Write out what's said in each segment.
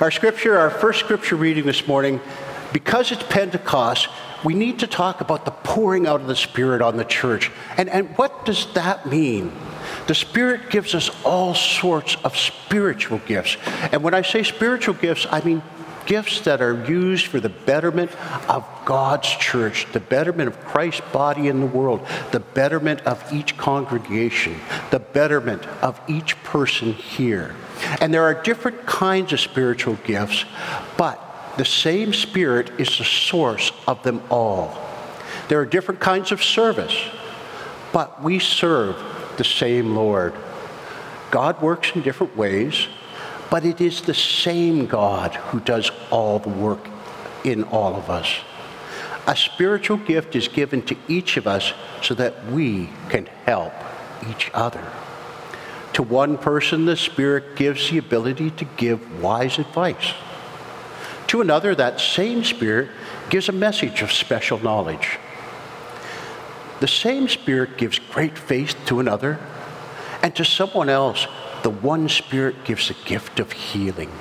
Our first scripture reading this morning, because it's Pentecost, we need to talk about the pouring out of the Spirit on the church. And what does that mean? The Spirit gives us all sorts of spiritual gifts. And when I say spiritual gifts, I mean gifts that are used for the betterment of God's church, the betterment of Christ's body in the world, the betterment of each congregation, the betterment of each person here. And there are different kinds of spiritual gifts, but the same Spirit is the source of them all. There are different kinds of service, but we serve the same Lord. God works in different ways, but it is the same God who does all the work in all of us. A spiritual gift is given to each of us so that we can help each other. To one person, the Spirit gives the ability to give wise advice. To another, that same Spirit gives a message of special knowledge. The same Spirit gives great faith to another, and to someone else, the one Spirit gives the gift of healing.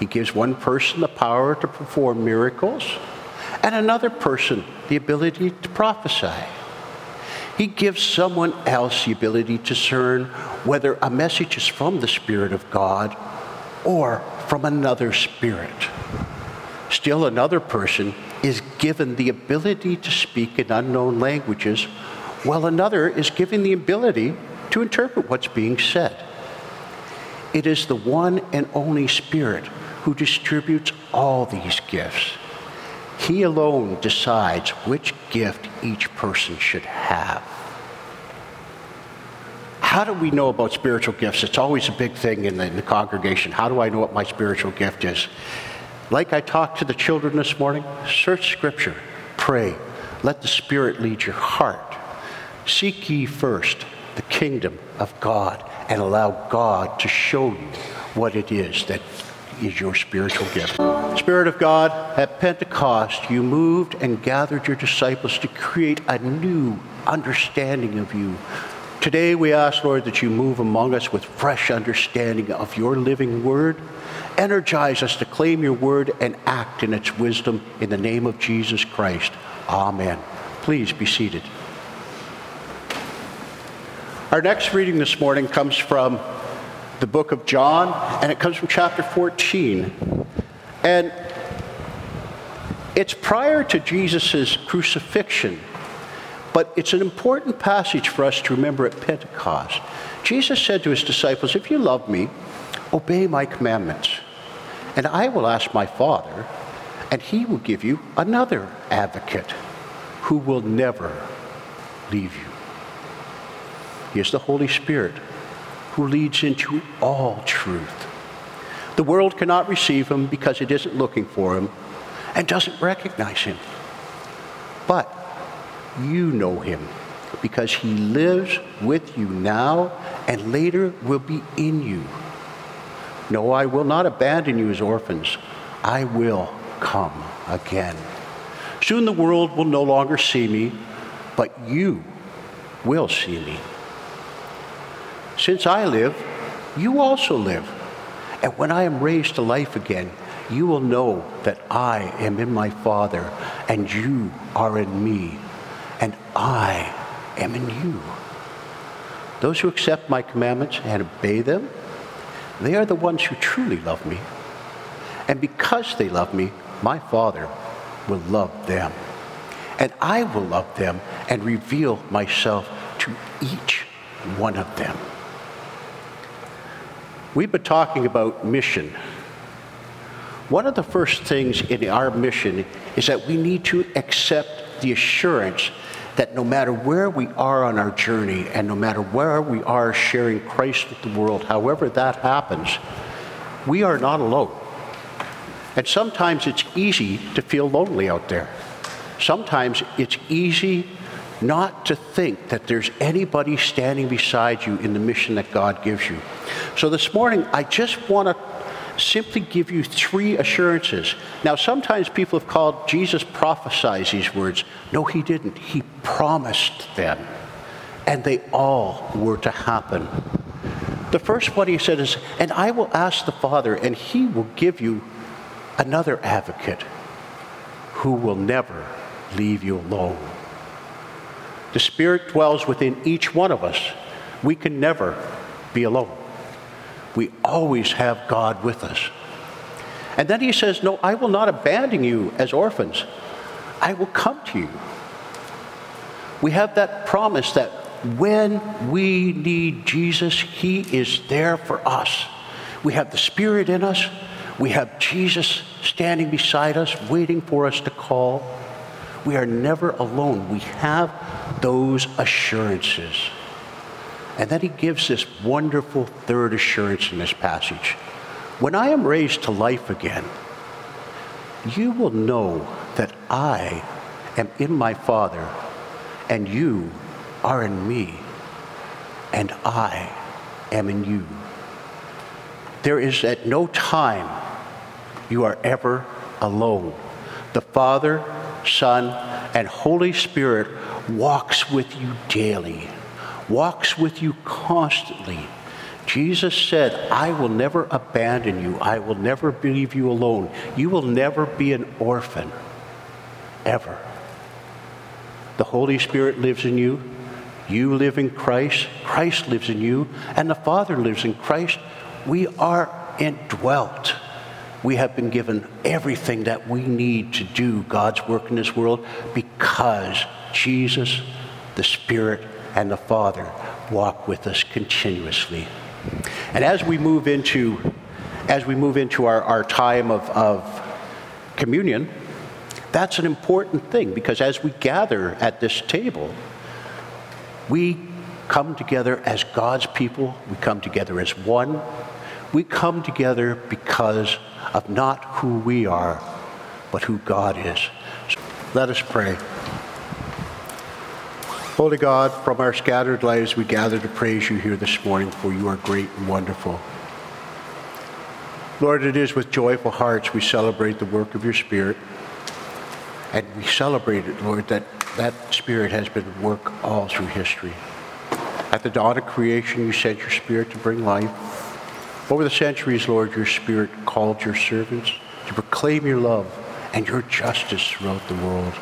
He gives one person the power to perform miracles, and another person the ability to prophesy. He gives someone else the ability to discern whether a message is from the Spirit of God or from another spirit. Still another person is given the ability to speak in unknown languages, while another is given the ability to interpret what's being said. It is the one and only Spirit who distributes all these gifts. He alone decides which gift each person should have. How do we know about spiritual gifts? It's always a big thing in the congregation. How do I know what my spiritual gift is? Like I talked to the children this morning, search Scripture, pray, let the Spirit lead your heart. Seek ye first the kingdom of God and allow God to show you what it is that is your spiritual gift. Spirit of God, at Pentecost, you moved and gathered your disciples to create a new understanding of you. Today we ask, Lord, that you move among us with fresh understanding of your living word. Energize us to claim your word and act in its wisdom in the name of Jesus Christ. Amen. Please be seated. Our next reading this morning comes from the book of John, and it comes from chapter 14. And it's prior to Jesus' crucifixion. But it's an important passage for us to remember at Pentecost. Jesus said to his disciples, if you love me, obey my commandments. And I will ask my Father, and he will give you another advocate who will never leave you. He is the Holy Spirit who leads into all truth. The world cannot receive him because it isn't looking for him and doesn't recognize him. But you know him because he lives with you now and later will be in you. No, I will not abandon you as orphans. I will come again. Soon the world will no longer see me, but you will see me. Since I live, you also live. And when I am raised to life again, you will know that I am in my Father and you are in me. And I am in you. Those who accept my commandments and obey them, they are the ones who truly love me. And because they love me, my Father will love them. And I will love them and reveal myself to each one of them. We've been talking about mission. One of the first things in our mission is that we need to accept the assurance that no matter where we are on our journey and no matter where we are sharing Christ with the world, however that happens, we are not alone. And sometimes it's easy to feel lonely out there. Sometimes it's easy not to think that there's anybody standing beside you in the mission that God gives you. So this morning, I just want to simply give you three assurances. Now, sometimes people have called Jesus prophesies these words. No, he didn't. He promised them, and they all were to happen. The first one he said is, and I will ask the Father, and he will give you another advocate who will never leave you alone. The Spirit dwells within each one of us. We can never be alone. We always have God with us. And then he says, no, I will not abandon you as orphans. I will come to you. We have that promise that when we need Jesus, he is there for us. We have the Spirit in us. We have Jesus standing beside us, waiting for us to call. We are never alone. We have those assurances. And then he gives this wonderful third assurance in this passage. When I am raised to life again, you will know that I am in my Father, and you are in me, and I am in you. There is at no time you are ever alone. The Father, Son, and Holy Spirit walks with you daily, walks with you constantly. Jesus said, I will never abandon you. I will never leave you alone. You will never be an orphan, ever. The Holy Spirit lives in you. You live in Christ. Christ lives in you. And the Father lives in Christ. We are indwelt. We have been given everything that we need to do God's work in this world because Jesus, the Spirit, and the Father walk with us continuously. And as we move into our time of communion, that's an important thing, because as we gather at this table, we come together as God's people. We come together as one. We come together because of not who we are, but who God is. So let us pray. Holy God, from our scattered lives, we gather to praise you here this morning, for you are great and wonderful. Lord, it is with joyful hearts we celebrate the work of your Spirit. And we celebrate it, Lord, that Spirit has been at work all through history. At the dawn of creation, you sent your Spirit to bring life. Over the centuries, Lord, your Spirit called your servants to proclaim your love and your justice throughout the world.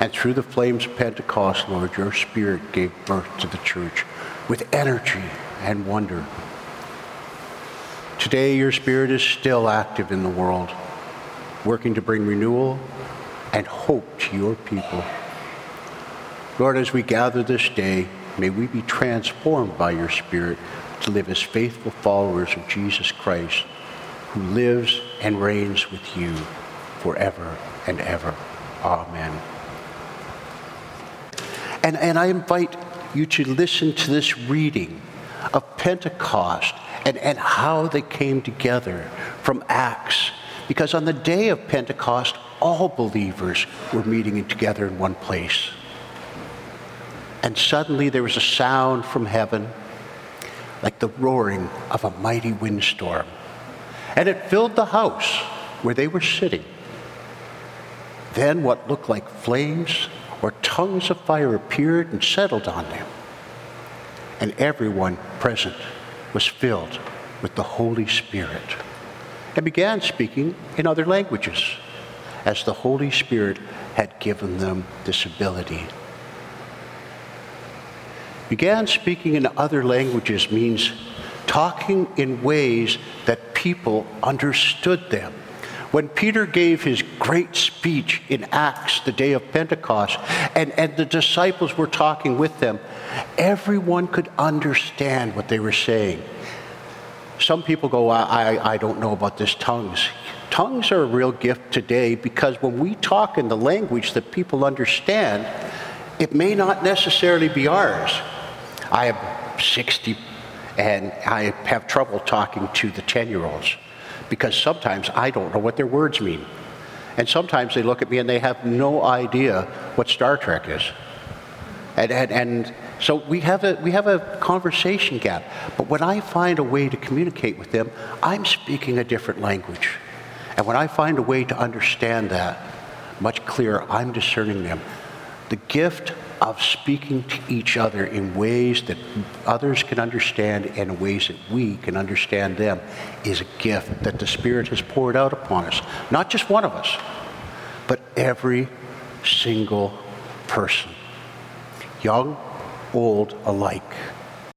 And through the flames of Pentecost, Lord, your Spirit gave birth to the church with energy and wonder. Today, your Spirit is still active in the world, working to bring renewal and hope to your people. Lord, as we gather this day, may we be transformed by your Spirit to live as faithful followers of Jesus Christ, who lives and reigns with you forever and ever. Amen. And I invite you to listen to this reading of Pentecost and how they came together from Acts, because on the day of Pentecost, all believers were meeting together in one place. And suddenly there was a sound from heaven like the roaring of a mighty windstorm. And it filled the house where they were sitting. Then what looked like flames or tongues of fire appeared and settled on them. And everyone present was filled with the Holy Spirit and began speaking in other languages, as the Holy Spirit had given them this ability. Began speaking in other languages means talking in ways that people understood them. When Peter gave his great speech in Acts, the day of Pentecost, and the disciples were talking with them, everyone could understand what they were saying. Some people go, I don't know about this tongues. Tongues are a real gift today, because when we talk in the language that people understand, it may not necessarily be ours. I am 60 and I have trouble talking to the 10-year-olds, because sometimes I don't know what their words mean. And sometimes they look at me and they have no idea what Star Trek is. And so we have a conversation gap. But when I find a way to communicate with them, I'm speaking a different language. And when I find a way to understand that much clearer, I'm discerning them. The gift of speaking to each other in ways that others can understand and ways that we can understand them is a gift that the Spirit has poured out upon us. Not just one of us, but every single person, young, old alike.